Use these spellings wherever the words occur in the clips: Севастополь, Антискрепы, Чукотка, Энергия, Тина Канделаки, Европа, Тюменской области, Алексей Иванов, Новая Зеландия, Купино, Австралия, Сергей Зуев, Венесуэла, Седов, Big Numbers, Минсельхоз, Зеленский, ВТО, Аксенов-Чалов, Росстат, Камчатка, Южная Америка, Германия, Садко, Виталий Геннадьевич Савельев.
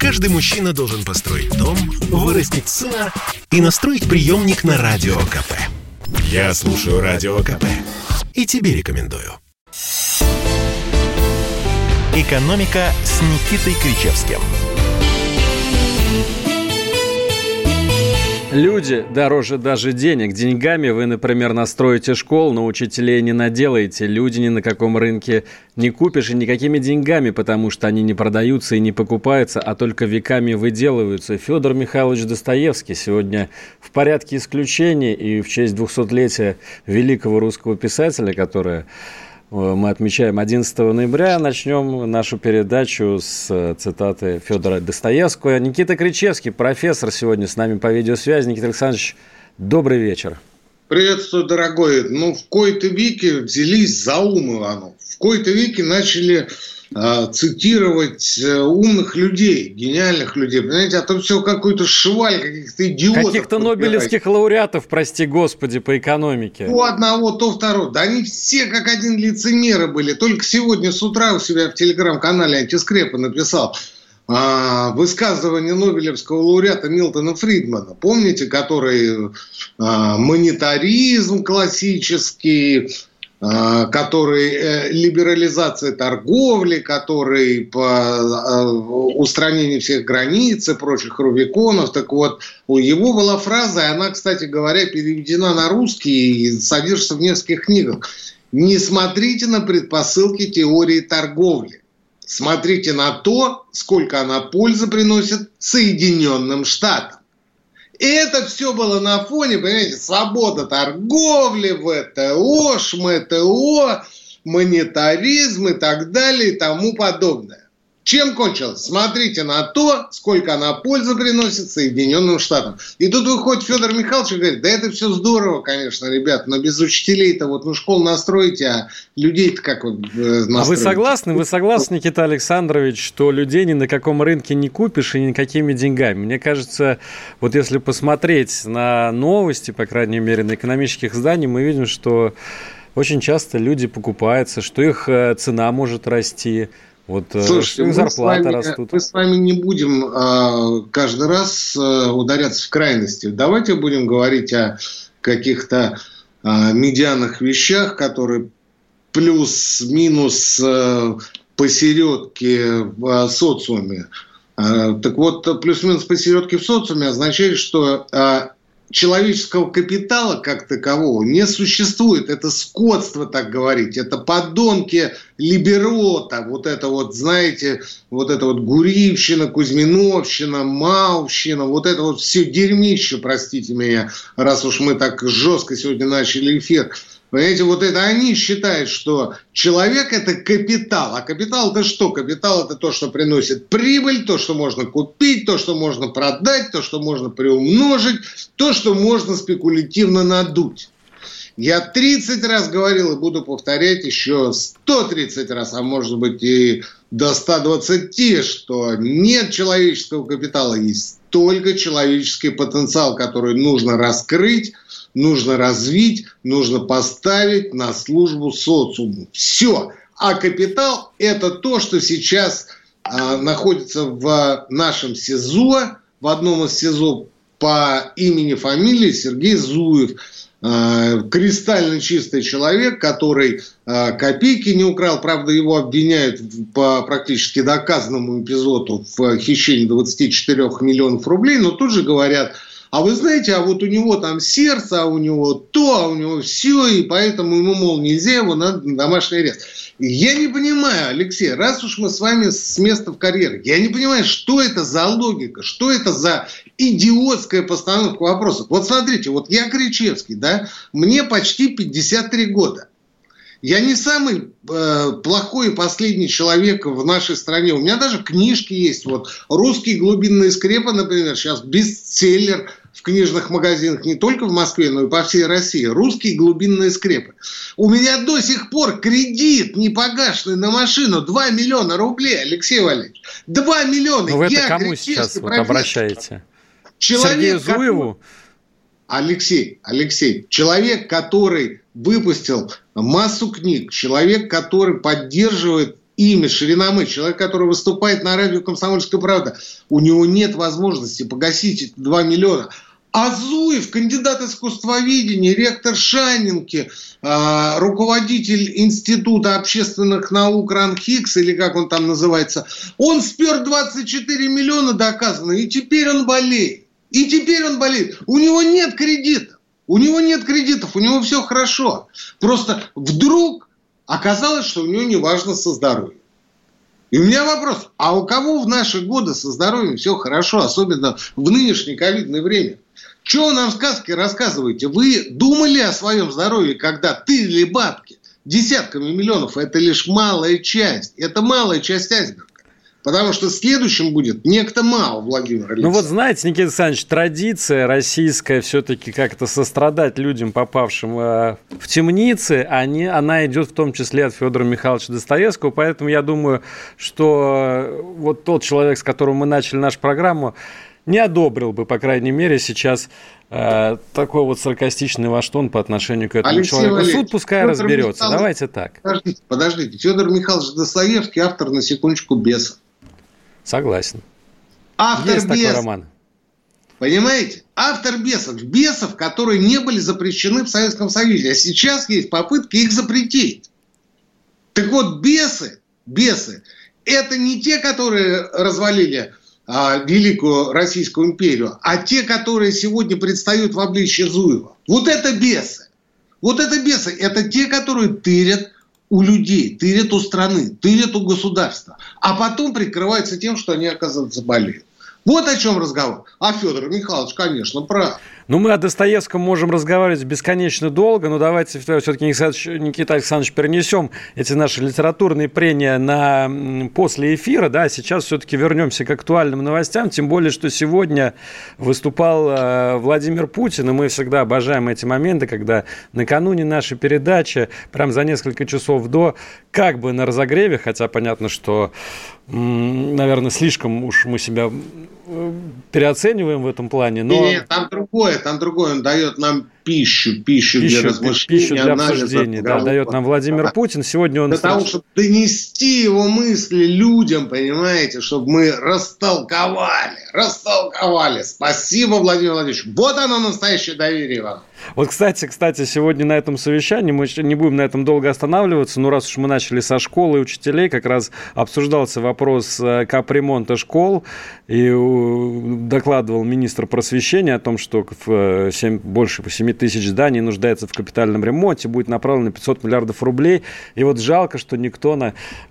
Каждый мужчина должен построить дом, вырастить сына и настроить приемник на Радио КП. Я слушаю Радио КП и тебе рекомендую. «Экономика» с Никитой Кричевским. Люди дороже даже денег. Деньгами вы, например, настроите школу, но учителей не наделаете. Люди ни на каком рынке не купишь и никакими деньгами, потому что они не продаются и не покупаются, а только веками выделываются. Федор Михайлович Достоевский сегодня в порядке исключений, и в честь 200-летия великого русского писателя, которое мы отмечаем 11 ноября. Начнем нашу передачу с цитаты Федора Достоевского. Никита Кричевский, профессор, сегодня с нами по видеосвязи. Никита Александрович, добрый вечер. Приветствую, дорогой. Ну, в кои-то веки взялись за ум, Иванов. В кои-то веки начали цитировать умных людей, гениальных людей. Понимаете, а то все какую-то шваль, каких-то идиотов. Каких-то нобелевских лауреатов, прости господи, по экономике. То одного, то второго. Да они все как один лицемеры были. Только сегодня с утра у себя в телеграм-канале «Антискрепы» написал высказывание нобелевского лауреата Милтона Фридмана. Помните, который монетаризм классический, который либерализация торговли, который по устранению всех границ и прочих рубиконов. Так вот, у него была фраза, и она, кстати говоря, переведена на русский и содержится в нескольких книгах. «Не смотрите на предпосылки теории торговли. Смотрите на то, сколько она пользы приносит Соединенным Штатам». И это все было на фоне, понимаете, свобода торговли, ВТО, ШМТО, монетаризм и так далее и тому подобное. Чем кончилось? Смотрите на то, сколько она пользы приносит Соединенным Штатам. И тут выходит Федор Михайлович и говорит, да это все здорово, конечно, ребят, но без учителей-то вот ну школу настроите, а людей-то как вот настроить? А вы согласны, Никита Александрович, что людей ни на каком рынке не купишь и никакими деньгами? Мне кажется, вот если посмотреть на новости, по крайней мере, на экономических изданиях, мы видим, что очень часто люди покупаются, что их цена может расти. Вот, слушайте, мы с вами не будем каждый раз ударяться в крайности. Давайте будем говорить о каких-то медианных вещах, которые плюс-минус посередке в социуме. Так вот, плюс-минус посередке в социуме означает, что человеческого капитала как такового не существует. Это скотство, так говорить. Это подонки либерота. Вот это вот, знаете, вот это вот Гуриевщина, Кузьминовщина, Маовщина. Вот это вот все дерьмище, простите меня, раз уж мы так жестко сегодня начали эфир. Понимаете, вот это они считают, что человек – это капитал. А капитал – это что? Капитал – это то, что приносит прибыль, то, что можно купить, то, что можно продать, то, что можно приумножить, то, что можно спекулятивно надуть. Я 30 раз говорил и буду повторять еще 130 раз, а может быть и до 120, что нет человеческого капитала, есть только человеческий потенциал, который нужно раскрыть, нужно развить, нужно поставить на службу социуму. Все. А капитал – это то, что сейчас находится в нашем СИЗО, в одном из СИЗО по имени-фамилии Сергей Зуев. Кристально чистый человек, который копейки не украл. Правда, его обвиняют по практически доказанному эпизоду в хищении 24 миллионов рублей. Но тут же говорят: а вы знаете, а вот у него там сердце, а у него то, а у него все, и поэтому ему, мол, нельзя, его надо на домашний арест. Я не понимаю, Алексей, раз уж мы с вами с места в карьер, я не понимаю, что это за логика, что это за идиотская постановка вопросов. Вот смотрите, вот я Кричевский, да, мне почти 53 года. Я не самый плохой и последний человек в нашей стране. У меня даже книжки есть. Вот «Русские глубинные скрепы», например, сейчас бестселлер в книжных магазинах не только в Москве, но и по всей России. «Русские глубинные скрепы». У меня до сих пор кредит непогашенный на машину 2 миллиона рублей, Алексей Валерьевич. 2 миллиона. Но вы это кому сейчас вот обращаете? Человек, Сергею Зуеву? Алексей, человек, который выпустил массу книг, человек, который поддерживает имя Ширинамы, человек, который выступает на радио «Комсомольская правда», у него нет возможности погасить эти 2 миллиона. А Зуев, кандидат искусствоведения, ректор Шанинки, руководитель Института общественных наук РАНХИКС, или как он там называется, он спер 24 миллиона доказанно, и теперь он болеет. У него нет кредитов. У него все хорошо. Просто вдруг оказалось, что у него неважно со здоровьем. И у меня вопрос, а у кого в наши годы со здоровьем все хорошо, особенно в нынешнее ковидное время? Чего вы нам сказки рассказываете? Вы думали о своем здоровье, когда ты или бабки десятками миллионов? Это лишь малая часть. Это малая часть айсберга. Потому что следующим будет некто Мао, Владимир Алексеевич. Ну вот знаете, Никита Александрович, традиция российская все-таки как-то сострадать людям, попавшим в темницы, она идет в том числе от Федора Михайловича Достоевского. Поэтому я думаю, что вот тот человек, с которым мы начали нашу программу, не одобрил бы, по крайней мере, сейчас такой вот саркастичный ваштон по отношению к этому Алексей человеку. Валерьевич, суд пускай Федор разберется. Михайлович, давайте так. Подождите. Федор Михайлович Достоевский, автор, на секундочку, «Беса». Согласен. Автор есть такой роман. Понимаете? Автор «Бесов». Бесов, которые не были запрещены в Советском Союзе. А сейчас есть попытки их запретить. Так вот, бесы, это не те, которые развалили Великую Российскую империю, а те, которые сегодня предстают в обличье Зуева. Вот это бесы. Это те, которые тырят у людей, тырят у страны, тырят у государства. А потом прикрываются тем, что они, оказывается, болеют. Вот о чем разговор. А Федор Михайлович, конечно, прав. Ну, мы о Достоевском можем разговаривать бесконечно долго, но давайте все-таки, Никита Александрович, перенесем эти наши литературные прения на после эфира. Да, сейчас все-таки вернемся к актуальным новостям, тем более, что сегодня выступал Владимир Путин, и мы всегда обожаем эти моменты, когда накануне нашей передачи, прям за несколько часов до, как бы на разогреве, хотя понятно, что, наверное, слишком уж мы себя переоцениваем в этом плане. Но... Нет, там другое. Он дает нам пищу для размышления. Пищу для обсуждения, да, дает нам Владимир Путин. Сегодня он... Для того, чтобы донести его мысли людям, понимаете, чтобы мы растолковали. Спасибо, Владимир Владимирович. Вот оно, настоящее доверие вам. Вот, кстати, сегодня на этом совещании, мы не будем на этом долго останавливаться, но раз уж мы начали со школы и учителей, как раз обсуждался вопрос капремонта школ, и докладывал министр просвещения о том, что больше 7 тысяч зданий нуждается в капитальном ремонте, будет направлено 500 миллиардов рублей, и вот жалко, что никто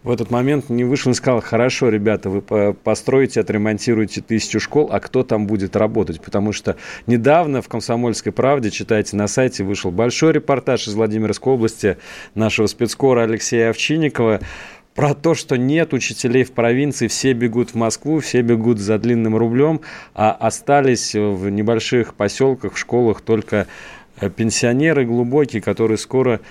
в этот момент не вышел и сказал: хорошо, ребята, вы построите, отремонтируете 1000 школ, а кто там будет работать? Потому что недавно в «Комсомольской правде», читая на сайте, вышел большой репортаж из Владимирской области нашего спецкора Алексея Овчинникова про то, что нет учителей в провинции, все бегут в Москву, все бегут за длинным рублем, а остались в небольших поселках, в школах только пенсионеры глубокие, которые скоро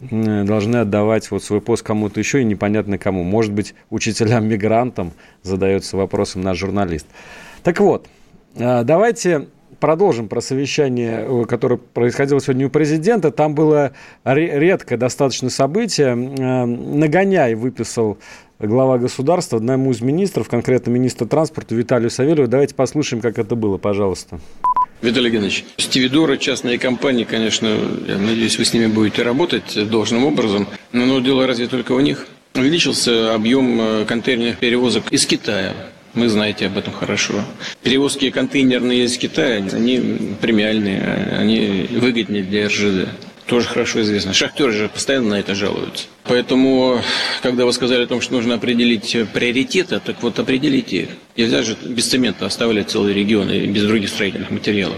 должны отдавать свой пост кому-то еще и непонятно кому. Может быть, учителям-мигрантам, задается вопросом наш журналист. Так вот, давайте... Продолжим про совещание, которое происходило сегодня у президента. Там было редкое достаточно событие. Нагоняй выписал глава государства одному из министров, конкретно министру транспорта Виталию Савельеву. Давайте послушаем, как это было, пожалуйста. Виталий Геннадьевич, стивидоры, частные компании, конечно, я надеюсь, вы с ними будете работать должным образом. Но дело разве только у них? Увеличился объем контейнерных перевозок из Китая. Мы знаете об этом хорошо. Перевозки контейнерные из Китая, они премиальные, они выгоднее для РЖД. Тоже хорошо известно. Шахтеры же постоянно на это жалуются. Поэтому, когда вы сказали о том, что нужно определить приоритеты, так вот определите их. Нельзя же без цемента оставлять целые регионы и без других строительных материалов.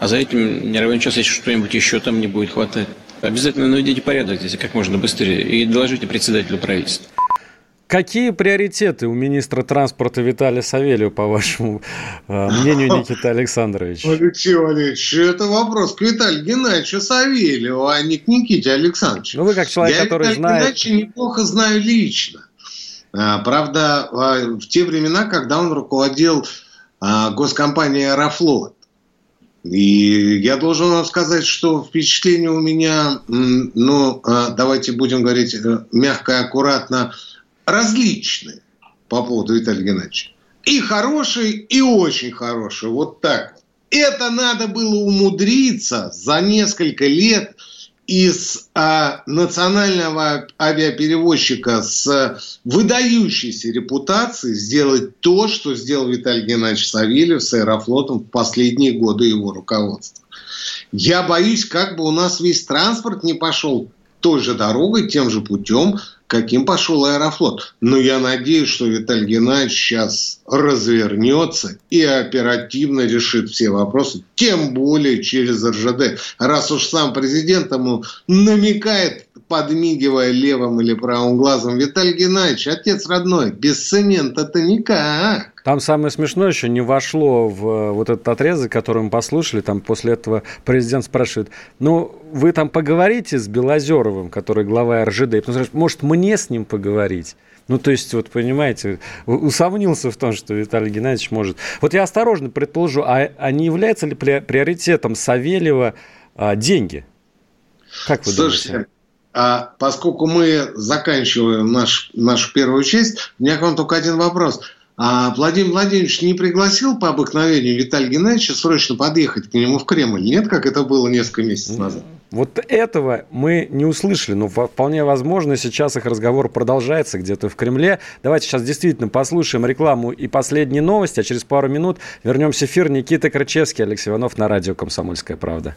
А за этим не равен час, если что-нибудь еще там не будет хватать. Обязательно наведите порядок здесь как можно быстрее и доложите председателю правительства. Какие приоритеты у министра транспорта Виталия Савельева, по вашему мнению, Никита Александрович? Алексей Валерьевич, это вопрос к Виталию Геннадьевичу Савельеву, а не к Никите Александровичу. Ну, вы как человек, который знает... Я Виталия Геннадьевича неплохо знаю лично. Правда, в те времена, когда он руководил госкомпанией «Аэрофлот». И я должен вам сказать, что впечатление у меня, давайте будем говорить мягко и аккуратно, различные по поводу Виталия Геннадьевича. И хорошие, и очень хорошие. Вот так вот. Это надо было умудриться за несколько лет из национального авиаперевозчика с выдающейся репутацией сделать то, что сделал Виталий Геннадьевич Савельев с Аэрофлотом в последние годы его руководства. Я боюсь, как бы у нас весь транспорт не пошел той же дорогой, тем же путем, каким пошел Аэрофлот. Но я надеюсь, что Виталий Геннадьевич сейчас развернется и оперативно решит все вопросы, тем более через РЖД. Раз уж сам президент ему намекает, подмигивая левым или правым глазом: Виталий Геннадьевич, отец родной, без цемента-то никак. Там самое смешное еще не вошло в вот этот отрезок, который мы послушали. Там после этого президент спрашивает: ну, вы там поговорите с Белозеровым, который глава РЖД, и потом спрашивает: может, мне с ним поговорить? Ну, то есть, вот понимаете, усомнился в том, что Виталий Геннадьевич может. Вот я осторожно предположу, а не является ли приоритетом Савельева деньги? Как вы думаете? Поскольку мы заканчиваем нашу первую часть, у меня к вам только один вопрос. Владимир Владимирович не пригласил по обыкновению Виталия Геннадьевича срочно подъехать к нему в Кремль? Нет, как это было несколько месяцев назад? Вот этого мы не услышали, но вполне возможно, сейчас их разговор продолжается где-то в Кремле. Давайте сейчас действительно послушаем рекламу и последние новости, а через пару минут вернемся в эфир. Никита Кричевский, Алексей Иванов на радио «Комсомольская правда».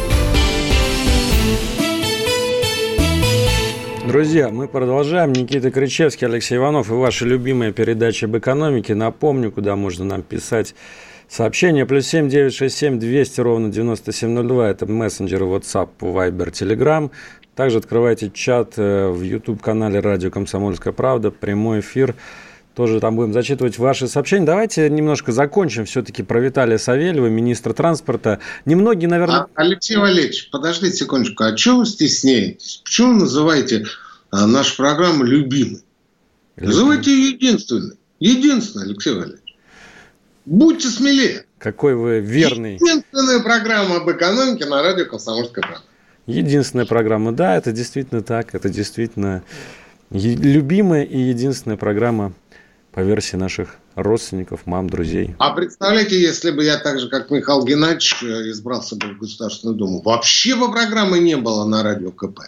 Друзья, мы продолжаем. Никита Кричевский, Алексей Иванов и ваша любимая передача об экономике. Напомню, куда можно нам писать сообщение. +7 967 200 9702. Это мессенджеры WhatsApp, Viber, Telegram. Также открывайте чат в YouTube-канале «Радио Комсомольская правда». Прямой эфир. Тоже там будем зачитывать ваши сообщения. Давайте немножко закончим все-таки про Виталия Савельева, министра транспорта. Немногие, наверное... Алексей Валерьевич, подождите секундочку. А чего вы стесняетесь? Почему вы называете нашу программу любимой? Называйте ее единственной. Единственной, Алексей Валерьевич. Будьте смелее. Какой вы верный. Единственная программа об экономике на радио «Комсомольская правда». Единственная программа. Да, это действительно так. Это действительно любимая и единственная программа по версии наших родственников, мам, друзей. А представляете, если бы я так же, как Михаил Геннадьевич, избрался бы в Государственную Думу, вообще бы программы не было на радио КП.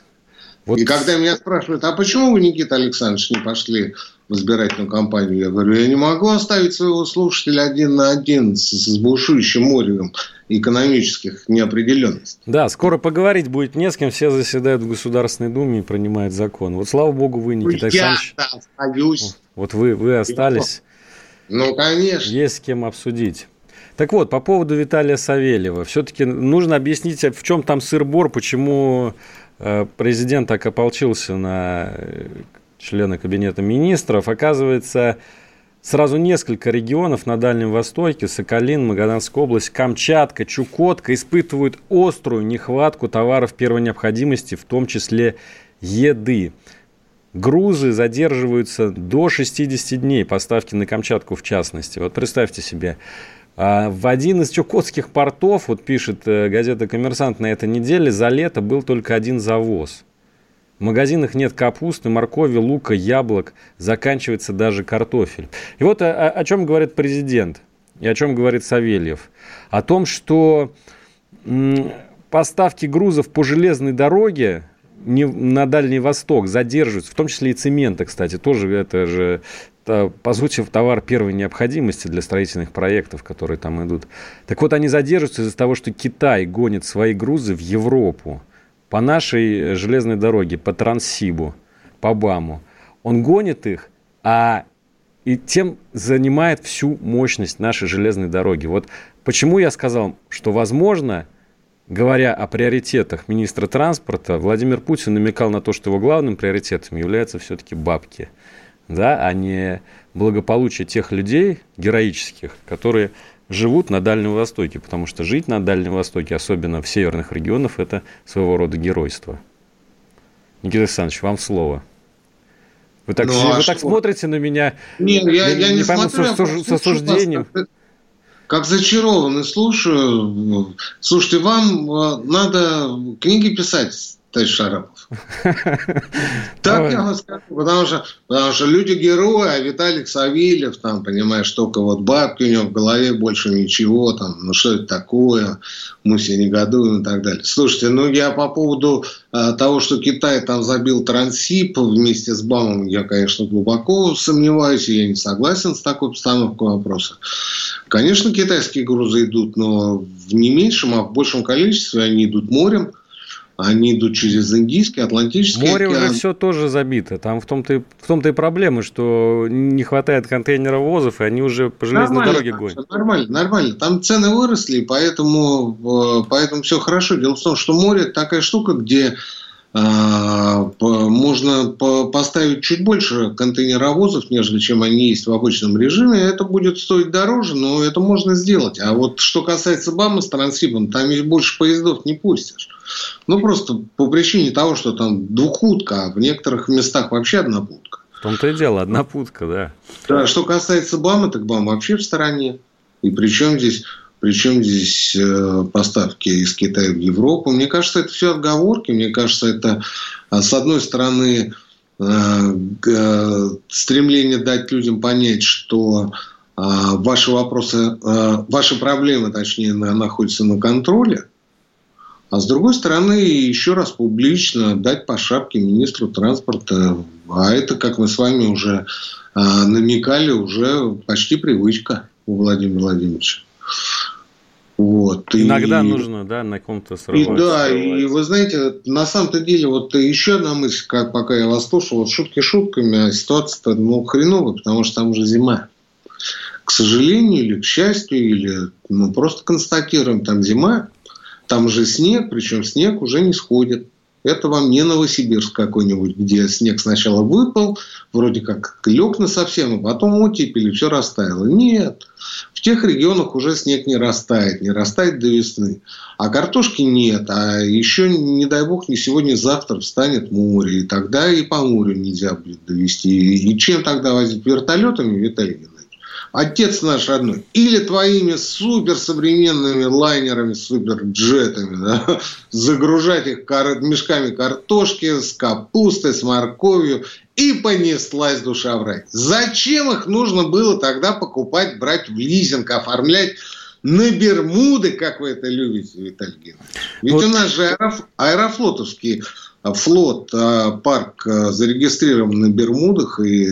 Вот. И когда меня спрашивают: а почему вы, Никита Александрович, не пошли в избирательную кампанию? Я говорю: я не могу оставить своего слушателя один на один с бушующим морем экономических неопределенностей. Да, скоро поговорить будет не с кем. Все заседают в Государственной Думе и принимают закон. Вот слава богу, вы, Никита Александрович... Я остаюсь. Вот вы остались. Ну, конечно. Есть с кем обсудить. Так вот, по поводу Виталия Савельева. Все-таки нужно объяснить, в чем там сыр-бор, почему президент так ополчился на члена кабинета министров. Оказывается, сразу несколько регионов на Дальнем Востоке, Сахалин, Магаданская область, Камчатка, Чукотка, испытывают острую нехватку товаров первой необходимости, в том числе еды. Грузы задерживаются до 60 дней, поставки на Камчатку в частности. Вот представьте себе, в один из чукотских портов, вот пишет газета «Коммерсант» на этой неделе, за лето был только один завоз. В магазинах нет капусты, моркови, лука, яблок, заканчивается даже картофель. И вот о чем говорит президент и о чем говорит Савельев. О том, что поставки грузов по железной дороге на Дальний Восток задерживаются, в том числе и цемента, кстати, тоже это же, по сути, товар первой необходимости для строительных проектов, которые там идут. Так вот, они задерживаются из-за того, что Китай гонит свои грузы в Европу по нашей железной дороге, по Транссибу, по БАМу. Он гонит их, и тем занимает всю мощность нашей железной дороги. Вот почему я сказал, что, возможно, говоря о приоритетах министра транспорта, Владимир Путин намекал на то, что его главным приоритетом являются все-таки бабки, да, а не благополучие тех людей героических, которые живут на Дальнем Востоке, потому что жить на Дальнем Востоке, особенно в северных регионах, это своего рода геройство. Никита Александрович, вам слово. Вы так, вы так смотрите на меня, нет, я не пойму, с осуждением. Как зачарованный слушаю. Слушайте, вам надо книги писать, товарищ Шарапов. Так я вам скажу, потому что люди-герои, а Виталий Савельев, там, понимаешь, только вот бабки у него в голове, больше ничего, там, ну что это такое, мы все негодуем и так далее. Слушайте, ну я по поводу того, что Китай там забил Транссиб вместе с БАМом, я, конечно, глубоко сомневаюсь, я не согласен с такой постановкой вопроса. Конечно, китайские грузы идут, но в не меньшем, а в большем количестве они идут морем. Они идут через Индийский, Атлантический океан. Море уже все тоже забито. Там в том-то и проблема, что не хватает контейнеровозов, и они уже по железной дороге гонят. Нормально. Там цены выросли, поэтому все хорошо. Дело в том, что море такая штука, где можно поставить чуть больше контейнеровозов, нежели чем они есть в обычном режиме. Это будет стоить дороже, но это можно сделать. А вот что касается БАМа с Транссибом, там ведь больше поездов не пустишь. Ну, просто по причине того, что там двухпутка, а в некоторых местах вообще однопутка. В том-то и дело, однопутка, да. Да, что касается БАМа, так БАМ вообще в стороне. И причем здесь поставки из Китая в Европу? Мне кажется, это все отговорки. Мне кажется, это, с одной стороны, стремление дать людям понять, что ваши проблемы, точнее, находятся на контроле. А с другой стороны, еще раз публично дать по шапке министру транспорта. А это, как мы с вами уже намекали, уже почти привычка у Владимира Владимировича. Вот. Иногда нужно, да, на ком-то срывать. Да, и вы знаете, на самом-то деле, вот еще одна мысль, пока я вас слушал, вот шутки шутками, а ситуация-то хреновая, потому что там уже зима. К сожалению или к счастью, или мы просто констатируем, там зима, там уже снег, причем снег уже не сходит. Это вам не Новосибирск какой-нибудь, где снег сначала выпал, вроде как лег на совсем, а потом оттепель, и все растаяло. Нет, в тех регионах уже снег не растает до весны. А картошки нет, а еще, не дай бог, не сегодня-завтра встанет море, и тогда и по морю нельзя будет довести. И чем тогда возить? Вертолетами, Виталий Геннадьевич? Отец наш родной. Или твоими суперсовременными лайнерами, суперджетами, да? Загружать их мешками картошки с капустой, с морковью. И понеслась душа в рай. Зачем их нужно было тогда покупать, брать в лизинг, оформлять на Бермуды, как вы это любите, Виталий Геннадьевич? Ведь вот. У нас же аэрофлотовский флот, парк зарегистрирован на Бермудах. И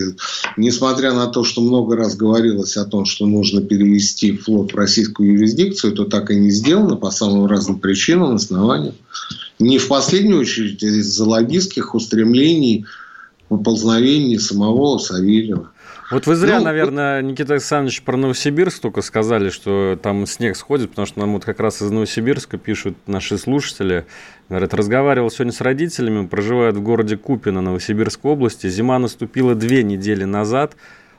несмотря на то, что много раз говорилось о том, что нужно перевести флот в российскую юрисдикцию, то так и не сделано по самым разным причинам, основаниям. Не в последнюю очередь из-за логистских устремлений, поползновений самого Савельева. Вот вы зря, наверное, Никита Александрович, про Новосибирск только сказали, что там снег сходит, потому что нам вот как раз из Новосибирска пишут наши слушатели. Говорят, разговаривал сегодня с родителями, проживают в городе Купино, Новосибирской области. Зима наступила 2 недели назад.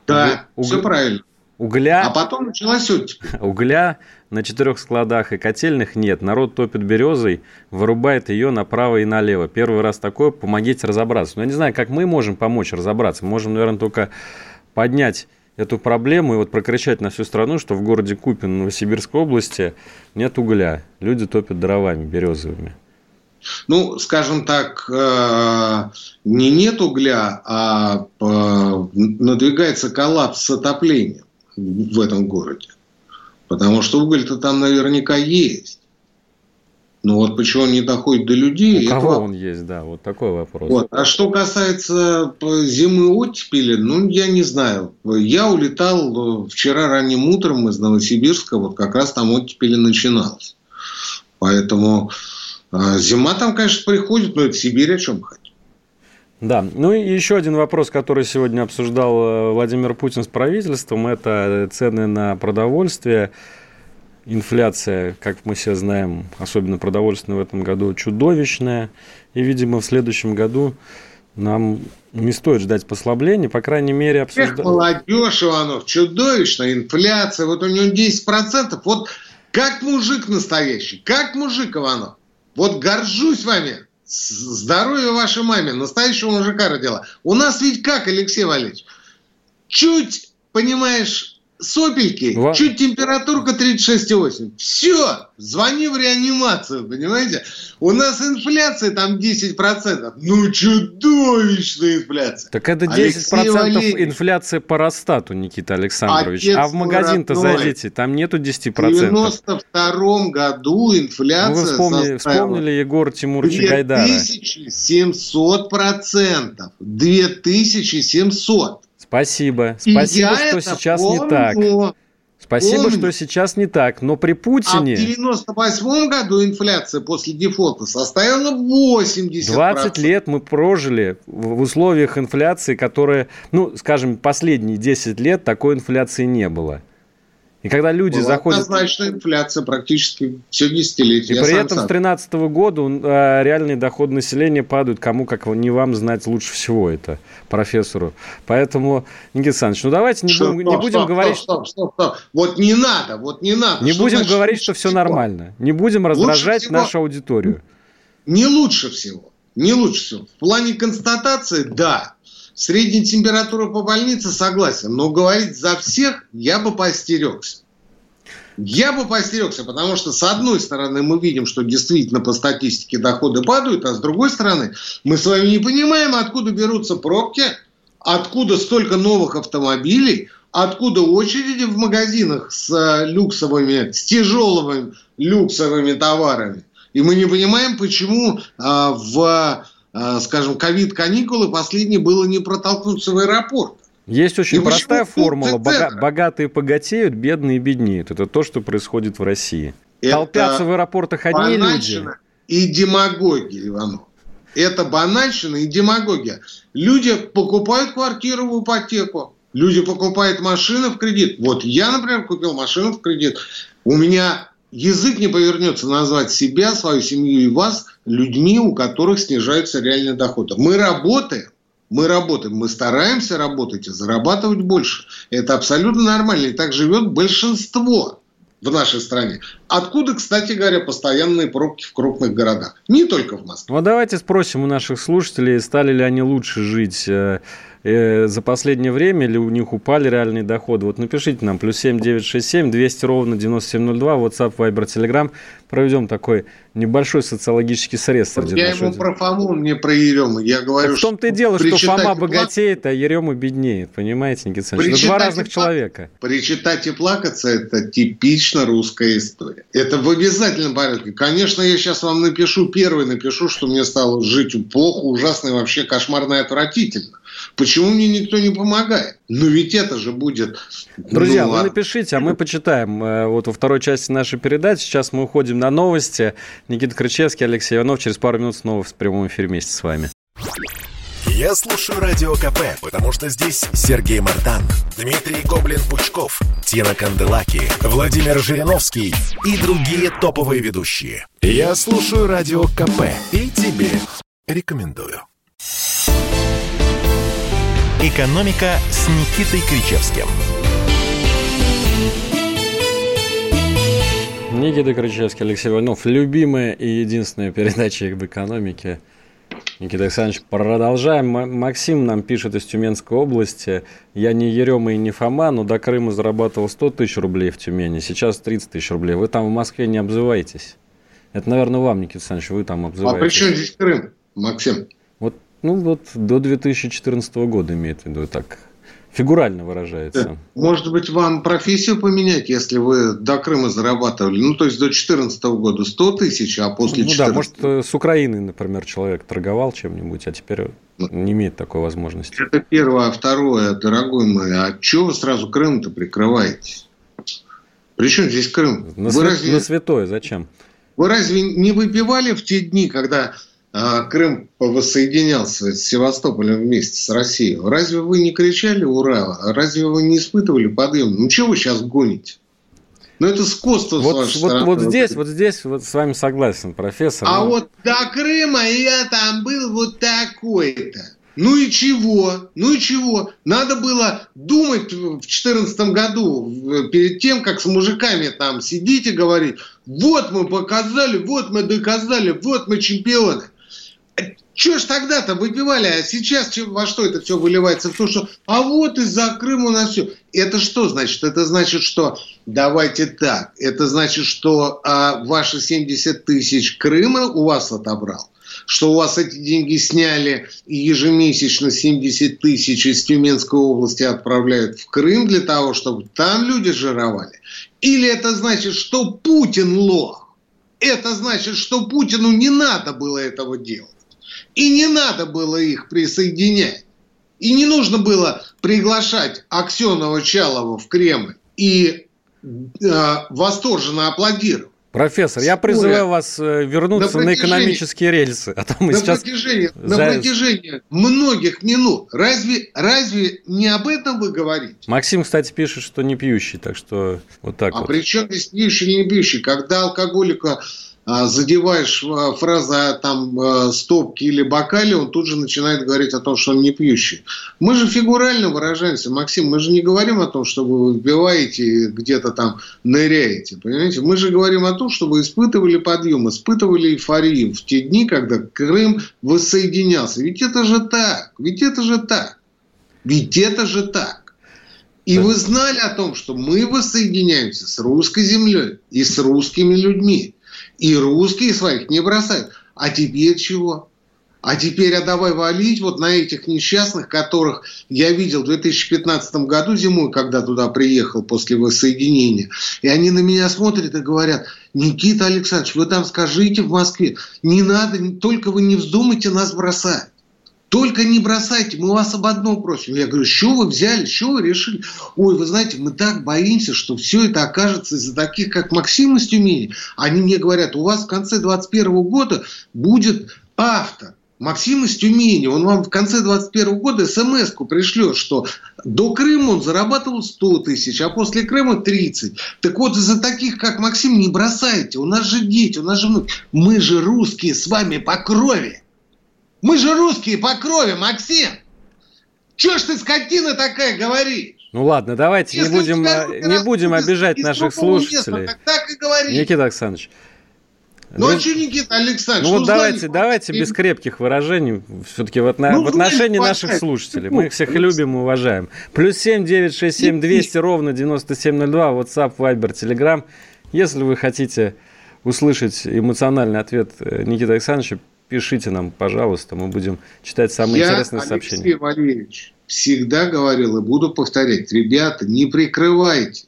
Да, все правильно. Угля... А потом началась оттепель. Угля на 4 складах и котельных нет. Народ топит березой, вырубает ее направо и налево. Первый раз такое, помогите разобраться. Но я не знаю, как мы можем помочь разобраться. Мы можем, наверное, только поднять эту проблему и вот прокричать на всю страну, что в городе Купино, Новосибирской области, нет угля. Люди топят дровами березовыми. Ну, скажем так, не нет угля, а надвигается коллапс с отоплением в этом городе. Потому что уголь-то там наверняка есть. Но вот почему он не доходит до людей... У кого это... он есть, да, вот такой вопрос. Вот. А что касается зимы оттепели, ну, я не знаю. Я улетал вчера ранним утром из Новосибирска, вот как раз там оттепель начиналась. Поэтому зима там, конечно, приходит, но это Сибирь, о чем хоть. Да, ну и еще один вопрос, который сегодня обсуждал Владимир Путин с правительством, это цены на продовольствие, инфляция, как мы все знаем, особенно продовольственная в этом году чудовищная, и, видимо, в следующем году Нам не стоит ждать послабления, по крайней мере, обсуждать. Молодежь, Иванов, чудовищная инфляция. Вот у него 10%. Вот как мужик настоящий, как мужик, Иванов. Вот горжусь вами. Здоровья вашей маме. Настоящего мужика родила. У нас ведь как, Алексей Валерьевич? Чуть, понимаешь, сопельки, чуть температурка 36,8. Все, звони в реанимацию, понимаете? У нас инфляция там 10%. Ну, чудовищная инфляция. Так это 10% инфляция по Росстату, Никита Александрович. Отец, а в магазин-то зайдите, там нету 10%. В 92-м году инфляция вспомнили Егора Тимуровича Гайдара. 2700%. 2700%. Спасибо. Спасибо, что сейчас помню, не так. Спасибо, что сейчас не так. Но при Путине... А в 98 году инфляция после дефолта составила 80%. 20 лет мы прожили в условиях инфляции, которая... Ну, скажем, последние 10 лет такой инфляции не было. И когда люди заходят... Однозначно инфляция практически все десятилетия. И при этом с 2013 года реальные доходы населения падают. Кому, как не вам, знать лучше всего это, профессору. Поэтому, Никита Александрович, ну давайте не будем говорить... Стоп. Вот не надо. Не будем говорить, что все нормально. Не будем раздражать нашу аудиторию. Не лучше всего. В плане констатации, да. Средняя температура по больнице, согласен, но говорить за всех я бы постерегся, потому что, с одной стороны, мы видим, что действительно по статистике доходы падают, а с другой стороны, мы с вами не понимаем, откуда берутся пробки, откуда столько новых автомобилей, откуда очереди в магазинах с тяжелыми люксовыми товарами. И мы не понимаем, почему скажем, ковид-каникулы, последнее было не протолкнуться в аэропорт. Есть очень простая формула. Богатые богатеют, бедные беднеют. Это то, что происходит в России. Это толпятся в аэропортах одни люди. И демагогия, Иванов. Это банальщина и демагогия. Люди покупают квартиру в ипотеку. Люди покупают машины в кредит. Вот я, например, купил машину в кредит. У меня... Язык не повернется назвать себя, свою семью и вас людьми, у которых снижаются реальные доходы. Мы работаем, мы стараемся работать и зарабатывать больше. Это абсолютно нормально, и так живет большинство в нашей стране. Откуда, кстати говоря, постоянные пробки в крупных городах? Не только в Москве. Ну, давайте спросим у наших слушателей, стали ли они лучше жить за последнее время, или у них упали реальные доходы. Вот напишите нам, +7 967 200 9702, WhatsApp, Viber, Telegram. Проведем такой небольшой социологический срез. Вот я ему про Фому, мне про Ерему. Я говорю, в том-то и дело, что Фома богатеет, а Ерема беднеет. Понимаете, Никита Александрович? Это два разных человека. Причитать и плакаться – это типично русская история. Это в обязательном порядке. Конечно, я сейчас вам напишу, что мне стало жить плохо, ужасно и вообще кошмарно и отвратительно. Почему мне никто не помогает? Ну, ведь это же будет... Друзья, вы напишите, а мы почитаем. Вот во второй части нашей передачи. Сейчас мы уходим на новости. Никита Кричевский, Алексей Иванов. Через пару минут снова в прямом эфире вместе с вами. Я слушаю Радио КП, потому что здесь Сергей Мартан, Дмитрий Гоблин Пучков, Тина Канделаки, Владимир Жириновский и другие топовые ведущие. Я слушаю Радио КП и тебе рекомендую. «Экономика» с Никитой Кричевским. Никита Кричевский, Алексей Иванов. Любимая и единственная передача об экономике. Никита Александрович, продолжаем. Максим нам пишет из Тюменской области. Я не Ерема и не Фома, но до Крыма зарабатывал 100 тысяч рублей в Тюмени. Сейчас 30 тысяч рублей. Вы там в Москве не обзываетесь. Это, наверное, вам, Никита Александрович, вы там обзываетесь. А при чем здесь Крым, Максим? Вот до 2014 года имеет в виду, так фигурально выражается. Может быть, вам профессию поменять, если вы до Крыма зарабатывали? Ну, то есть до 2014 года 100 тысяч, а после 2014... Ну да, может, с Украины, например, человек торговал чем-нибудь, а теперь не имеет такой возможности. Это первое. А второе, дорогой мой, а чего вы сразу Крым-то прикрываетесь? Причем здесь Крым? На святое зачем? Вы разве не выпивали в те дни, когда... Крым воссоединялся с Севастополем вместе с Россией. Разве вы не кричали «Ура»? Разве вы не испытывали подъем? Ну, чего вы сейчас гоните? Ну, это скотство с вашей стороны. Вот здесь с вами согласен, профессор. А вот до Крыма я там был вот такой-то. Ну и чего? Надо было думать в 2014 году, перед тем, как с мужиками там сидеть и говорить, вот мы показали, вот мы доказали, вот мы чемпионы. Чего ж тогда-то выпивали, а сейчас во что это все выливается? В то, что а вот из-за Крыма у нас все. Это что значит? Это значит, что давайте так. Это значит, что ваши 70 тысяч Крыма у вас отобрал. Что у вас эти деньги сняли и ежемесячно 70 тысяч из Тюменской области отправляют в Крым для того, чтобы там люди жировали. Или это значит, что Путин лох. Это значит, что Путину не надо было этого делать. И не надо было их присоединять. И не нужно было приглашать Аксенова-Чалова в Кремль и восторженно аплодировать. Профессор, я призываю вас вернуться на экономические рельсы. А то мы на протяжении многих минут. Разве не об этом вы говорите? Максим, кстати, пишет, что не пьющий, так что вот так вот. А при чем здесь пьющий и не пьющий? Когда алкоголика задеваешь фраза там стопки или бокали, он тут же начинает говорить о том, что он не пьющий. Мы же фигурально выражаемся, Максим, мы же не говорим о том, что вы выпиваете и где-то там ныряете, понимаете? Мы же говорим о том, что вы испытывали подъем, испытывали эйфорию в те дни, когда Крым воссоединялся. Ведь это же так. И вы знали о том, что мы воссоединяемся с русской землей и с русскими людьми. И русские своих не бросают. А теперь чего? А теперь, давай валить вот на этих несчастных, которых я видел в 2015 году зимой, когда туда приехал после воссоединения. И они на меня смотрят и говорят, Никита Александрович, вы там скажите в Москве, не надо, только вы не вздумайте нас бросать. Только не бросайте, мы вас об одном просим. Я говорю, что вы взяли, что вы решили? Ой, вы знаете, мы так боимся, что все это окажется из-за таких, как Максим из Тюмени. Они мне говорят, у вас в конце 2021 года будет автор. Максим из Тюмени, он вам в конце 2021 года смс-ку пришлет, что до Крыма он зарабатывал 100 тысяч, а после Крыма 30. Так вот, из-за таких, как Максим, не бросайте. У нас же дети, у нас же внуки. Мы же русские с вами по крови. Мы же русские по крови, Максим! Чё ж ты, скотина такая, говоришь? Ну ладно, давайте не будем обижать наших слушателей. Так и говори. Никита Александрович. Никита Александрович? Ну вот давайте без крепких выражений все-таки в отношении наших слушателей. Мы их всех любим и уважаем. +7 967 200 9702, WhatsApp, Viber, Telegram. Если вы хотите услышать эмоциональный ответ Никиты Александровича, пишите нам, пожалуйста, мы будем читать самые интересные сообщения. Алексей Валерьевич, всегда говорил и буду повторять. Ребята, не прикрывайтесь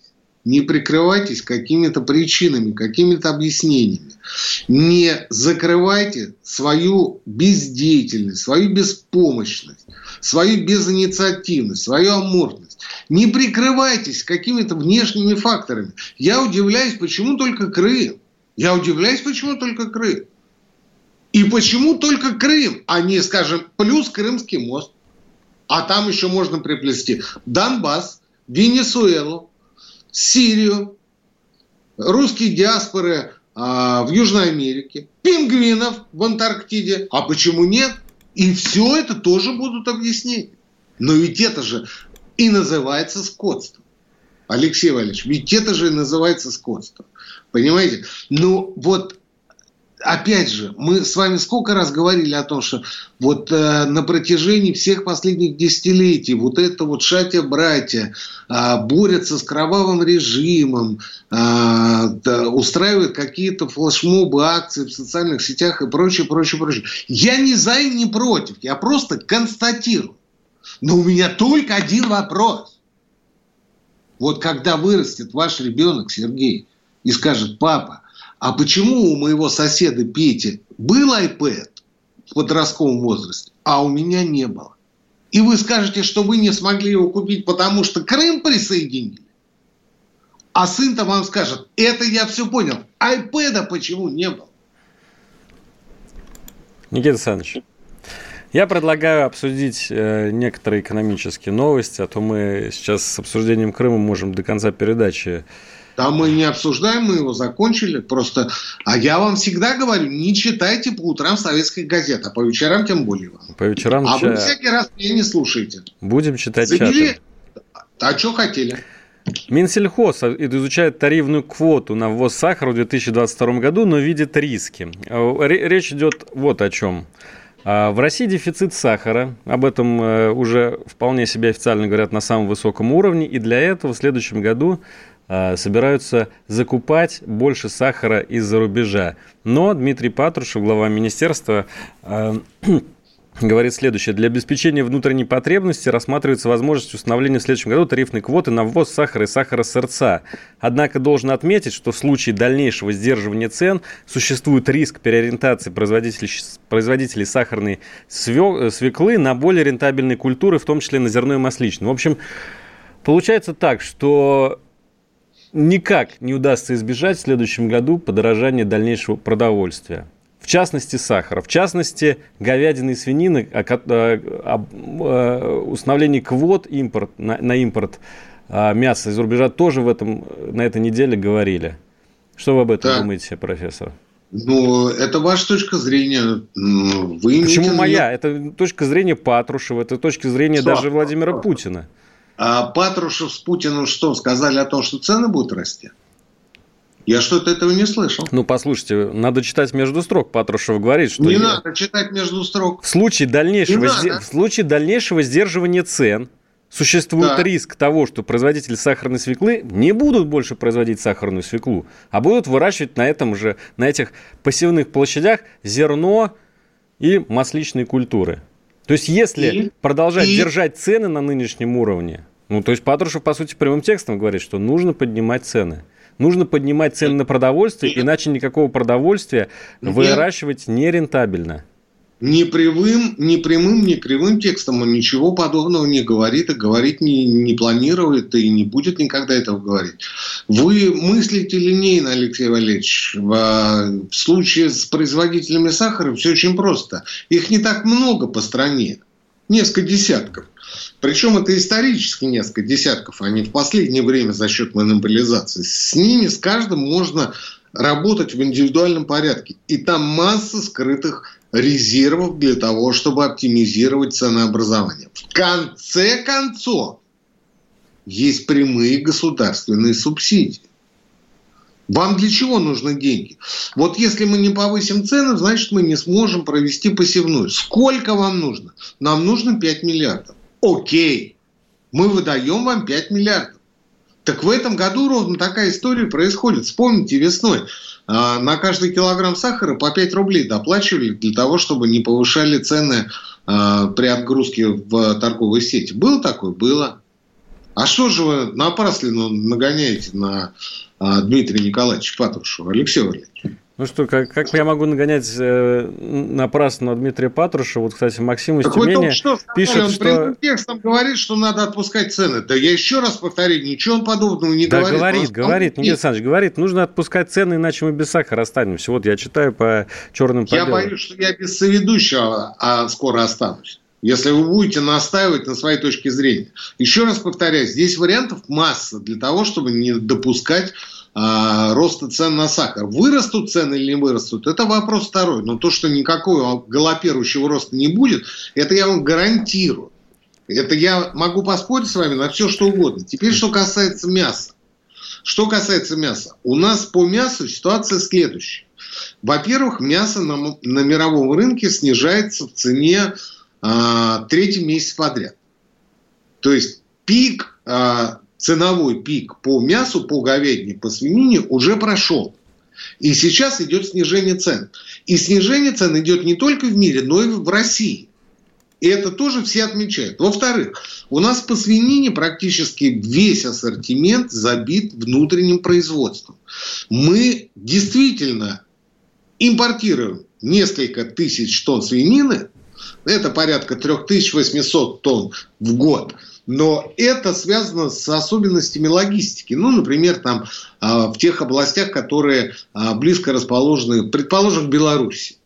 какими-то причинами, какими-то объяснениями. Не закрывайте свою бездеятельность, свою беспомощность, свою безинициативность, свою аморфность. Не прикрывайтесь какими-то внешними факторами. Я удивляюсь, почему только Крым. И почему только Крым, а не, скажем, плюс Крымский мост, а там еще можно приплести Донбасс, Венесуэлу, Сирию, русские диаспоры в Южной Америке, пингвинов в Антарктиде, а почему нет? И все это тоже будут объяснения. Но ведь это же и называется скотством. Алексей Валерьевич, ведь это же и называется скотством. Понимаете? Ну вот... Опять же, мы с вами сколько раз говорили о том, что вот на протяжении всех последних десятилетий вот это вот шатя-братья борются с кровавым режимом, устраивают какие-то флешмобы, акции в социальных сетях и прочее. Я ни за и не против, я просто констатирую. Но у меня только один вопрос. Вот когда вырастет ваш ребенок, Сергей, и скажет, папа, а почему у моего соседа Пети был iPad в подростковом возрасте, а у меня не было? И вы скажете, что вы не смогли его купить, потому что Крым присоединили? А сын-то вам скажет, это я все понял, iPad-а почему не было? Никита Александрович, я предлагаю обсудить некоторые экономические новости, а то мы сейчас с обсуждением Крыма можем до конца передачи Там мы не обсуждаем, мы его закончили. Просто, а я вам всегда говорю, не читайте по утрам советские газеты, а по вечерам тем более. По вечерам а вы всякий раз меня не слушаете. Будем читать чаты. А что хотели? Минсельхоз изучает тарифную квоту на ввоз сахара в 2022 году, но видит риски. Речь идет вот о чем. В России дефицит сахара, об этом уже вполне себе официально говорят, на самом высоком уровне, и для этого в следующем году собираются закупать больше сахара из-за рубежа. Но Дмитрий Патрушев, глава министерства, говорит следующее. Для обеспечения внутренней потребности рассматривается возможность установления в следующем году тарифной квоты на ввоз сахара и сахара сырца. Однако должен отметить, что в случае дальнейшего сдерживания цен существует риск переориентации производителей сахарной свеклы на более рентабельные культуры, в том числе на зерно и масличную. В общем, получается так, что никак не удастся избежать в следующем году подорожания дальнейшего продовольствия. В частности, сахара, в частности, говядины и свинины, установление квот на импорт мяса из рубежа тоже на этой неделе говорили. Что вы об этом думаете, профессор? Ну, это ваша точка зрения. Почему моя? Это точка зрения Патрушева, это точка зрения даже Владимира Путина. А Патрушев с Путиным что, сказали о том, что цены будут расти? Я что-то этого не слышал. Ну, послушайте, надо читать между строк. Патрушев говорит, что... Не надо читать между строк. В случае дальнейшего сдерживания цен существует риск того, что производители сахарной свеклы не будут больше производить сахарную свеклу, а будут выращивать на этих посевных площадях зерно и масличные культуры. То есть, если продолжать держать цены на нынешнем уровне, то есть Патрушев, по сути, прямым текстом говорит, что нужно поднимать цены. Нужно поднимать цены на продовольствие, иначе никакого продовольствия выращивать нерентабельно. Ни прямым, ни кривым текстом он ничего подобного не говорит, и говорить не планирует, и не будет никогда этого говорить. Вы мыслите линейно, Алексей Валерьевич. В случае с производителями сахара все очень просто. Их не так много по стране. Несколько десятков. Причем это исторически несколько десятков, а не в последнее время за счет монополизации. С ними, с каждым можно работать в индивидуальном порядке. И там масса скрытых резервов для того, чтобы оптимизировать ценообразование. В конце концов, есть прямые государственные субсидии. Вам для чего нужны деньги? Вот если мы не повысим цены, значит, мы не сможем провести посевную. Сколько вам нужно? Нам нужно 5 миллиардов. Окей, мы выдаем вам 5 миллиардов. Так в этом году ровно такая история происходит. Вспомните весной. На каждый килограмм сахара по 5 рублей доплачивали для того, чтобы не повышали цены при отгрузке в торговой сети. Было такое? Было. А что же вы напраслину нагоняете на Дмитрия Николаевича Патрушева? Алексей Валерьевич. Ну что, как я могу нагонять напрасно Дмитрия Патрушева? Вот, кстати, Максим из Тюмени пишет, он прямым текстом говорит, что надо отпускать цены. Да я еще раз повторю, ничего он подобного не говорит. Да, говорит, Никита Александрович, говорит, нужно отпускать цены, иначе мы без сахара останемся. Вот я читаю по черным поделам. Я боюсь, что я без соведущего скоро останусь, если вы будете настаивать на своей точке зрения. Еще раз повторяю, здесь вариантов масса для того, чтобы не допускать роста цен на сахар. Вырастут цены или не вырастут, это вопрос второй. Но то, что никакого галопирующего роста не будет, это я вам гарантирую. Это я могу поспорить с вами на все, что угодно. Теперь, что касается мяса. У нас по мясу ситуация следующая. Во-первых, мясо на мировом рынке снижается в цене третий месяц подряд. То есть ценовой пик по мясу, по говядине, по свинине уже прошел. И сейчас идет снижение цен. И снижение цен идет не только в мире, но и в России. И это тоже все отмечают. Во-вторых, у нас по свинине практически весь ассортимент забит внутренним производством. Мы действительно импортируем несколько тысяч тонн свинины. Это порядка 3800 тонн в год. Но это связано с особенностями логистики. Ну, например, там в тех областях, которые близко расположены, предположим, в Беларуси.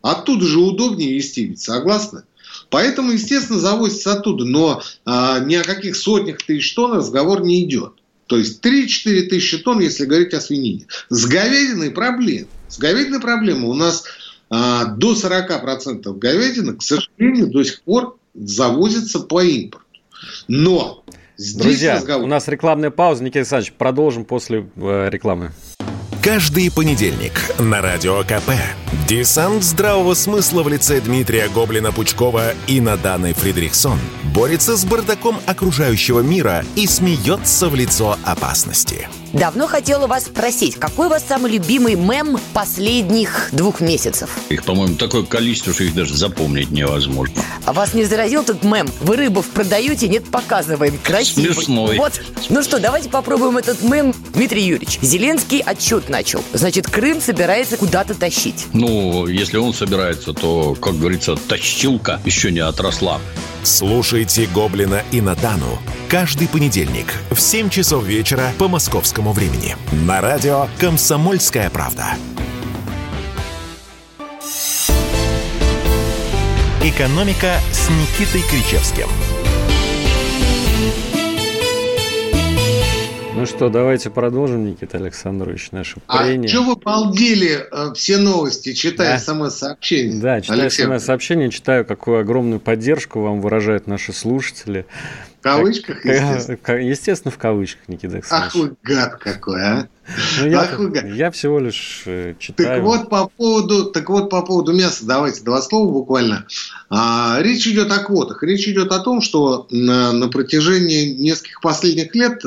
Оттуда же удобнее везти, ведь согласны? Поэтому, естественно, завозится оттуда. Но ни о каких сотнях тысяч тонн разговор не идет. То есть 3-4 тысячи тонн, если говорить о свинине. С говядиной проблема. С говядиной проблема. У нас до 40% говядины, к сожалению, до сих пор завозится по импорту. Но здесь друзья, разговор... у нас рекламная пауза. Никита Александрович, продолжим после рекламы. Каждый понедельник на Радио КП. Десант здравого смысла в лице Дмитрия Гоблина Пучкова и Наданы Фридрихсон борется с бардаком окружающего мира и смеется в лицо опасности. Давно хотела вас спросить, какой у вас самый любимый мем последних 2 месяцев? Их, по-моему, такое количество, что их даже запомнить невозможно. А вас не заразил этот мем? Вы рыбов продаете, нет, показываем. Красивый. Смешной. Вот. Ну что, давайте попробуем этот мем. Дмитрий Юрьевич, Зеленский отчет начал. Значит, Крым собирается куда-то тащить. Ну, если он собирается, то, как говорится, тащилка еще не отросла. Слушайте Гоблина и Надану каждый понедельник в 7 часов вечера по московскому времени на радио «Комсомольская правда». «Экономика» с Никитой Кричевским. Ну что, давайте продолжим, Никита Александрович, наше прение. А что вы балдели, все новости, читая СМС-сообщения? Да, читая СМС-сообщения, читаю, какую огромную поддержку вам выражают наши слушатели. В кавычках, естественно. Естественно, в кавычках, Никита Александрович. Ах вы гад какой, а! Ну, я всего лишь читаю. Так вот по поводу мяса, давайте 2 слова буквально. Речь идет о квотах. Речь идет о том, что на протяжении нескольких последних лет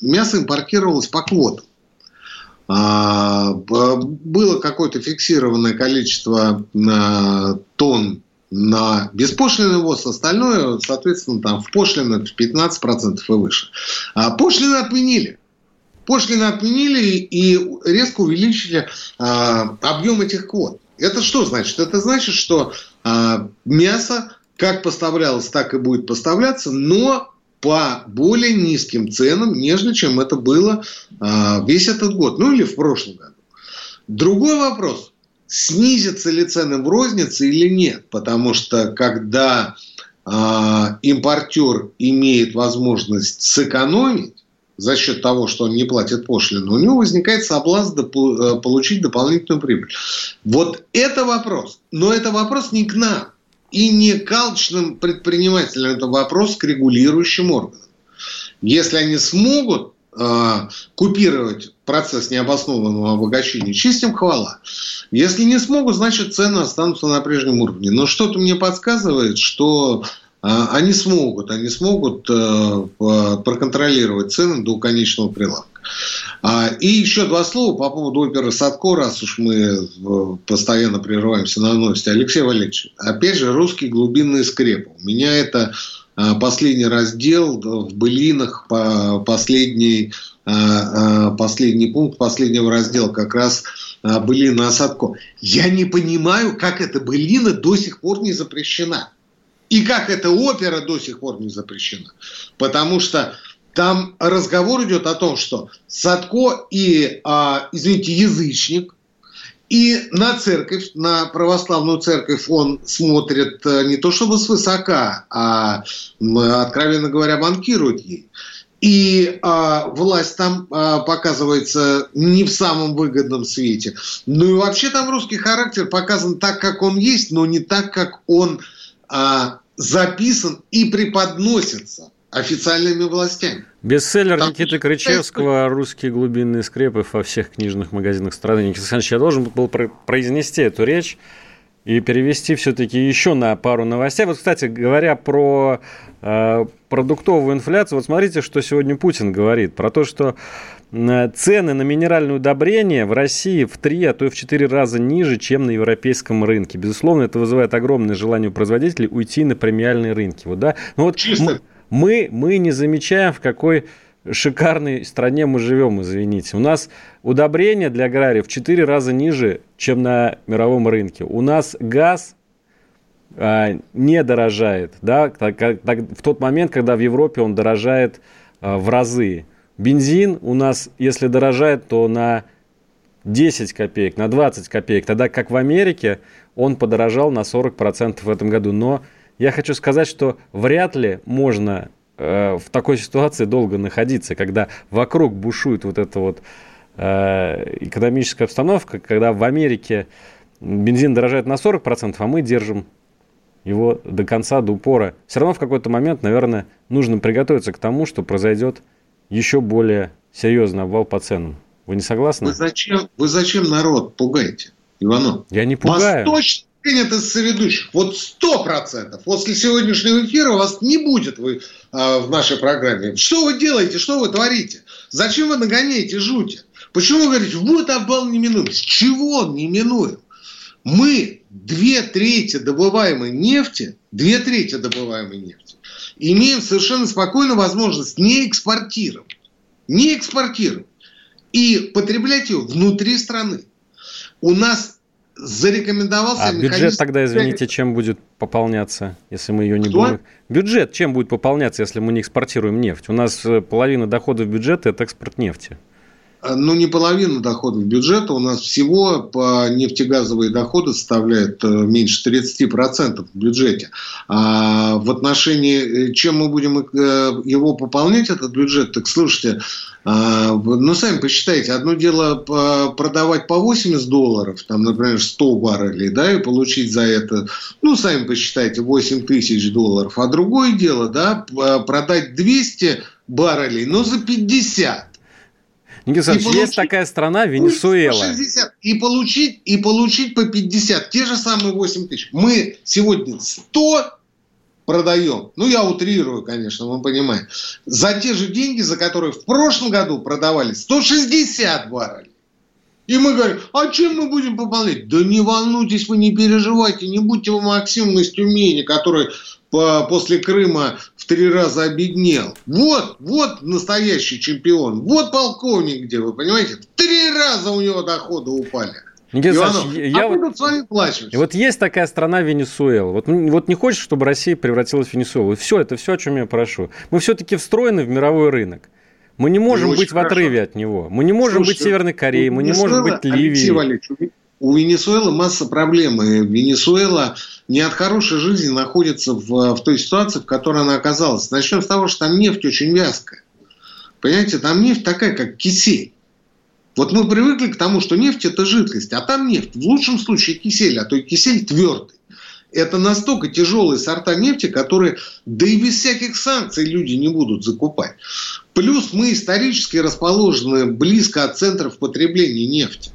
мясо импортировалось по квотам. Было какое-то фиксированное количество тонн на беспошлинный ввоз, остальное, соответственно, там в пошлины 15% и выше. А пошлины отменили. Пошлины отменили и резко увеличили объем этих квот. Это что значит? Это значит, что мясо как поставлялось, так и будет поставляться, но по более низким ценам, нежели чем это было весь этот год, ну или в прошлом году. Другой вопрос, снизятся ли цены в рознице или нет, потому что когда импортер имеет возможность сэкономить, за счет того, что он не платит пошлину, у него возникает соблазн получить дополнительную прибыль. Вот это вопрос. Но это вопрос не к нам и не к алчным предпринимателям. Это вопрос к регулирующим органам. Если они смогут купировать процесс необоснованного обогащения, чистим, хвала. Если не смогут, значит цены останутся на прежнем уровне. Но что-то мне подсказывает, что... Они смогут проконтролировать цены до конечного прилавка. И еще 2 слова по поводу оперы Садко, раз уж мы постоянно прерываемся на новости. Алексей Валерьевич, опять же, «Русские глубинные скрепы». У меня это последний раздел в былинах, последний пункт последнего раздела как раз былина о Садко. Я не понимаю, как эта былина до сих пор не запрещена. И как эта опера до сих пор не запрещена. Потому что там разговор идет о том, что Садко и, язычник, и на церковь, на православную церковь он смотрит не то чтобы свысока, а, откровенно говоря, банкирует ей. И власть там показывается не в самом выгодном свете. Ну и вообще там русский характер показан так, как он есть, но не так, как он записан и преподносится официальными властями. Бестселлер Никиты Кричевского «Русские глубинные скрепы» во всех книжных магазинах страны. Никита Александрович, я должен был произнести эту речь и перевести все-таки еще на пару новостей. Вот, кстати, говоря про продуктовую инфляцию, вот смотрите, что сегодня Путин говорит про то, что цены на минеральные удобрения в России в 3, а то и в 4 раза ниже, чем на европейском рынке. Безусловно, это вызывает огромное желание у производителей уйти на премиальные рынки. Вот, да? Но вот мы не замечаем, в какой шикарной стране мы живем, извините. У нас удобрения для аграриев в 4 раза ниже, чем на мировом рынке. У нас газ не дорожает. Да? В тот момент, когда в Европе он дорожает в разы. Бензин у нас, если дорожает, то на 10 копеек, на 20 копеек. Тогда как в Америке он подорожал на 40% в этом году. Но я хочу сказать, что вряд ли можно в такой ситуации долго находиться, когда вокруг бушует вот эта вот экономическая обстановка, когда в Америке бензин дорожает на 40%, а мы держим его до конца, до упора. Все равно в какой-то момент, наверное, нужно приготовиться к тому, что произойдет еще более серьезный обвал по ценам. Вы не согласны? Вы зачем народ пугаете, Иванов? Я не пугаю. Восточный это соведущих. Вот 100%. После сегодняшнего эфира вас не будет в нашей программе. Что вы делаете? Что вы творите? Зачем вы нагоняете жути? Почему вы говорите, будет обвал неминуем? С чего он неминуем? Мы 2/3 добываемой нефти, имеем совершенно спокойно возможность не экспортировать. И потреблять ее внутри страны. У нас зарекомендовался... А бюджет тогда, извините, чем будет пополняться, если мы ее не будем... Бюджет чем будет пополняться, если мы не экспортируем нефть? У нас половина доходов бюджета – это экспорт нефти. Ну, не половина доходов бюджета. У нас всего по нефтегазовые доходы составляют меньше 30% в бюджете. А в отношении, чем мы будем его пополнять, этот бюджет, так слушайте, ну, сами посчитайте. Одно дело продавать по $80, там, например, 100 баррелей, да, и получить за это, ну, сами посчитайте, $8 тысяч. А другое дело, да, продать 200 баррелей, но за 50. Никита Александрович, есть такая страна, Венесуэла. 60, и получить по 50, те же самые 8 тысяч. Мы сегодня 100 продаем, ну я утрирую, конечно, мы понимаем, за те же деньги, за которые в прошлом году продавали 160 баррелей. И мы говорим, а чем мы будем пополнять? Да не волнуйтесь вы, не переживайте, не будьте вы Максимом из Тюмени, который... после Крыма в 3 раза обеднел. Вот настоящий чемпион. Вот полковник где, вы понимаете? В 3 раза у него доходы упали. Иванов, я буду с вами плачусь. Вот есть такая страна Венесуэла. Вот не хочешь, чтобы Россия превратилась в Венесуэлу. Все, это все, о чем я прошу. Мы все-таки встроены в мировой рынок. Мы не можем быть в отрыве от него. Мы не можем быть Северной Кореей. Мы не можем быть Ливией. У Венесуэлы масса проблем. И Венесуэла не от хорошей жизни находится в той ситуации, в которой она оказалась. Начнем с того, что там нефть очень вязкая. Понимаете, там нефть такая, как кисель. Вот мы привыкли к тому, что нефть – это жидкость, а там нефть. В лучшем случае кисель, а то и кисель твердый. Это настолько тяжелые сорта нефти, которые, да и без всяких санкций люди не будут закупать. Плюс мы исторически расположены близко от центров потребления нефти.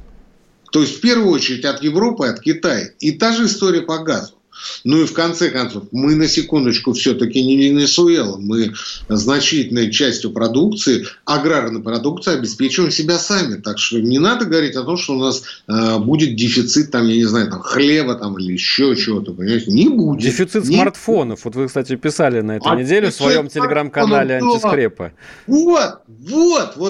То есть, в первую очередь, от Европы, от Китая. И та же история по газу. Ну и в конце концов, мы на секундочку все-таки не Венесуэла. Мы значительной частью продукции, аграрной продукции обеспечиваем себя сами. Так что не надо говорить о том, что у нас будет дефицит, там, я не знаю, там, хлеба там, или еще чего-то. Понимаете? Не будет. Дефицит смартфонов. Вот вы, кстати, писали на этой неделе в своем телеграм-канале Антискрепы. Вот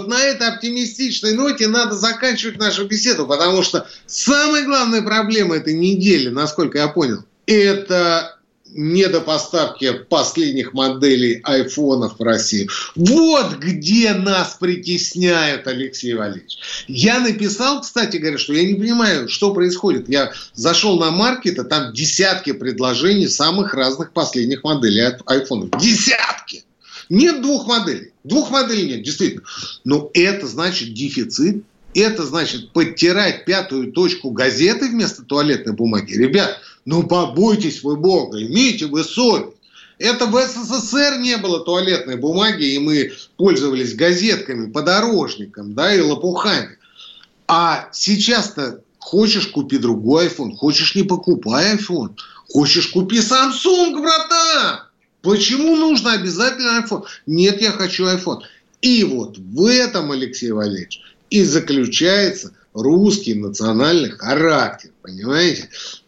на этой оптимистичной ноте надо заканчивать нашу беседу, потому что самая главная проблема этой недели, насколько я понял, это недопоставки последних моделей айфонов в России. Вот где нас притесняет Алексей Валерьевич. Я написал, кстати говоря, что я не понимаю, что происходит. Я зашел на маркет, а там десятки предложений самых разных последних моделей от айфонов. Десятки! Нет 2 модели. 2 модели нет, действительно. Но это значит дефицит. Это значит подтирать 5-ю точку газеты вместо туалетной бумаги. Ребят, ну побойтесь вы Бога, имейте вы совесть. Это в СССР не было туалетной бумаги, и мы пользовались газетками, подорожником, да, и лопухами. А сейчас-то хочешь купи другой iPhone, хочешь не покупай iPhone, хочешь купи Samsung, братан. Почему нужно обязательно iPhone? Нет, я хочу iPhone. И вот в этом, Алексей Валерьевич, и заключается русский национальный характер, понимаете?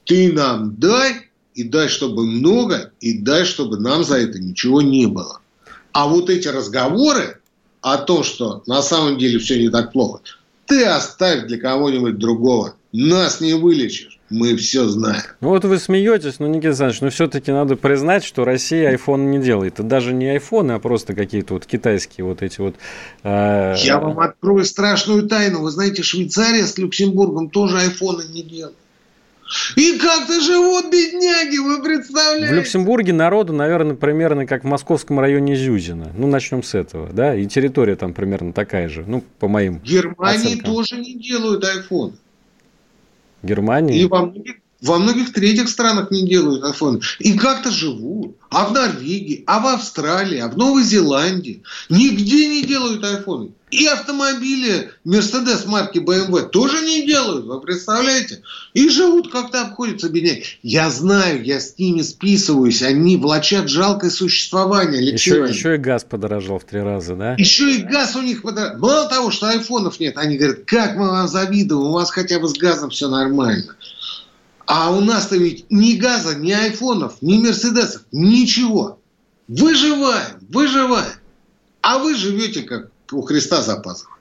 Ты нам дай, и дай, чтобы много, и дай, чтобы нам за это ничего не было. А вот эти разговоры о том, что на самом деле все не так плохо, ты оставь для кого-нибудь другого. Нас не вылечишь. Мы все знаем. Ну вот вы смеетесь, но, Никита Александрович, но все-таки надо признать, что Россия iPhone не делает. Это даже не iPhone, а просто какие-то вот китайские вот эти вот... Я вам открою страшную тайну. Вы знаете, Швейцария с Люксембургом тоже iPhone не делает. И как-то живут, бедняги, вы представляете? В Люксембурге народу, наверное, примерно как в московском районе Зюзина. Ну, начнем с этого, да? И территория там примерно такая же, ну, по моим Германии оценкам. Тоже не делают iPhone. Германия? И во многих третьих странах не делают iPhone. И как-то живут. А в Норвегии, а в Австралии, а в Новой Зеландии. Нигде не делают iPhone. И автомобили Mercedes марки BMW тоже не делают, вы представляете? И живут как-то обходятся бедняки. Я знаю, я с ними списываюсь, они влачат жалкое существование. Еще и газ подорожал в 3 раза, да? Еще и газ у них подорожал. Мало того, что айфонов нет, они говорят, как мы вам завидуем, у вас хотя бы с газом все нормально. А у нас-то ведь ни газа, ни айфонов, ни мерседесов, ничего. Выживаем. А вы живете как у Христа за пазухой.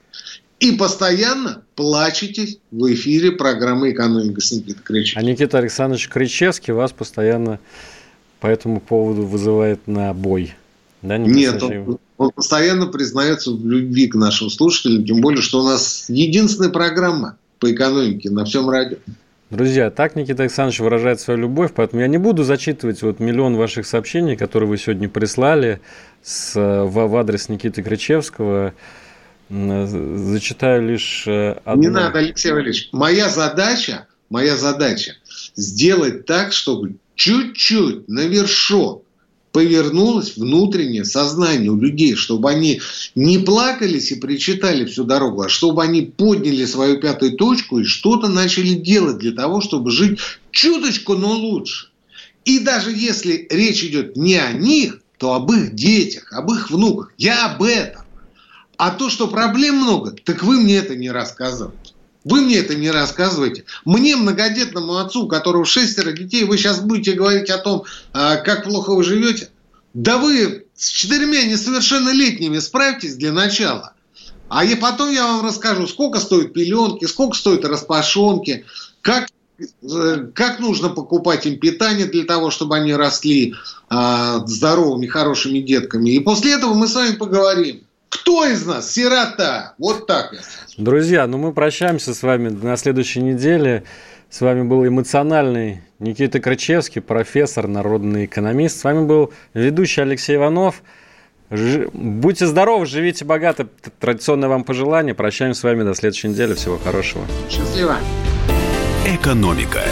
И постоянно плачетесь в эфире программы «Экономика» с Никитой Кричевским. А Никита Александрович Кричевский вас постоянно по этому поводу вызывает на бой. Да, нет, он постоянно признается в любви к нашим слушателям, тем более, что у нас единственная программа по экономике на всем радио. Друзья, так Никита Александрович выражает свою любовь, поэтому я не буду зачитывать вот 1 миллион ваших сообщений, которые вы сегодня прислали в адрес Никиты Кричевского. Зачитаю лишь одну. Не надо, Алексей Валерьевич. Моя задача сделать так, чтобы чуть-чуть на вершок повернулось внутреннее сознание у людей, чтобы они не плакались и причитали всю дорогу, а чтобы они подняли свою 5-ю точку и что-то начали делать для того, чтобы жить чуточку, но лучше. И даже если речь идет не о них, то об их детях, об их внуках. Я об этом. А то, что проблем много, так вы мне это не рассказываете. Мне, многодетному отцу, у которого 6 детей, вы сейчас будете говорить о том, как плохо вы живете. Да вы с 4 несовершеннолетними справьтесь для начала. А и потом я вам расскажу, сколько стоят пеленки, сколько стоят распашонки, как нужно покупать им питание для того, чтобы они росли здоровыми, хорошими детками. И после этого мы с вами поговорим. Кто из нас сирота? Вот так. Друзья, мы прощаемся с вами на следующей неделе. С вами был эмоциональный Никита Кричевский, профессор, народный экономист. С вами был ведущий Алексей Иванов. Будьте здоровы, живите богато. Традиционное вам пожелание. Прощаемся с вами до следующей недели. Всего хорошего. Счастливо. Экономика.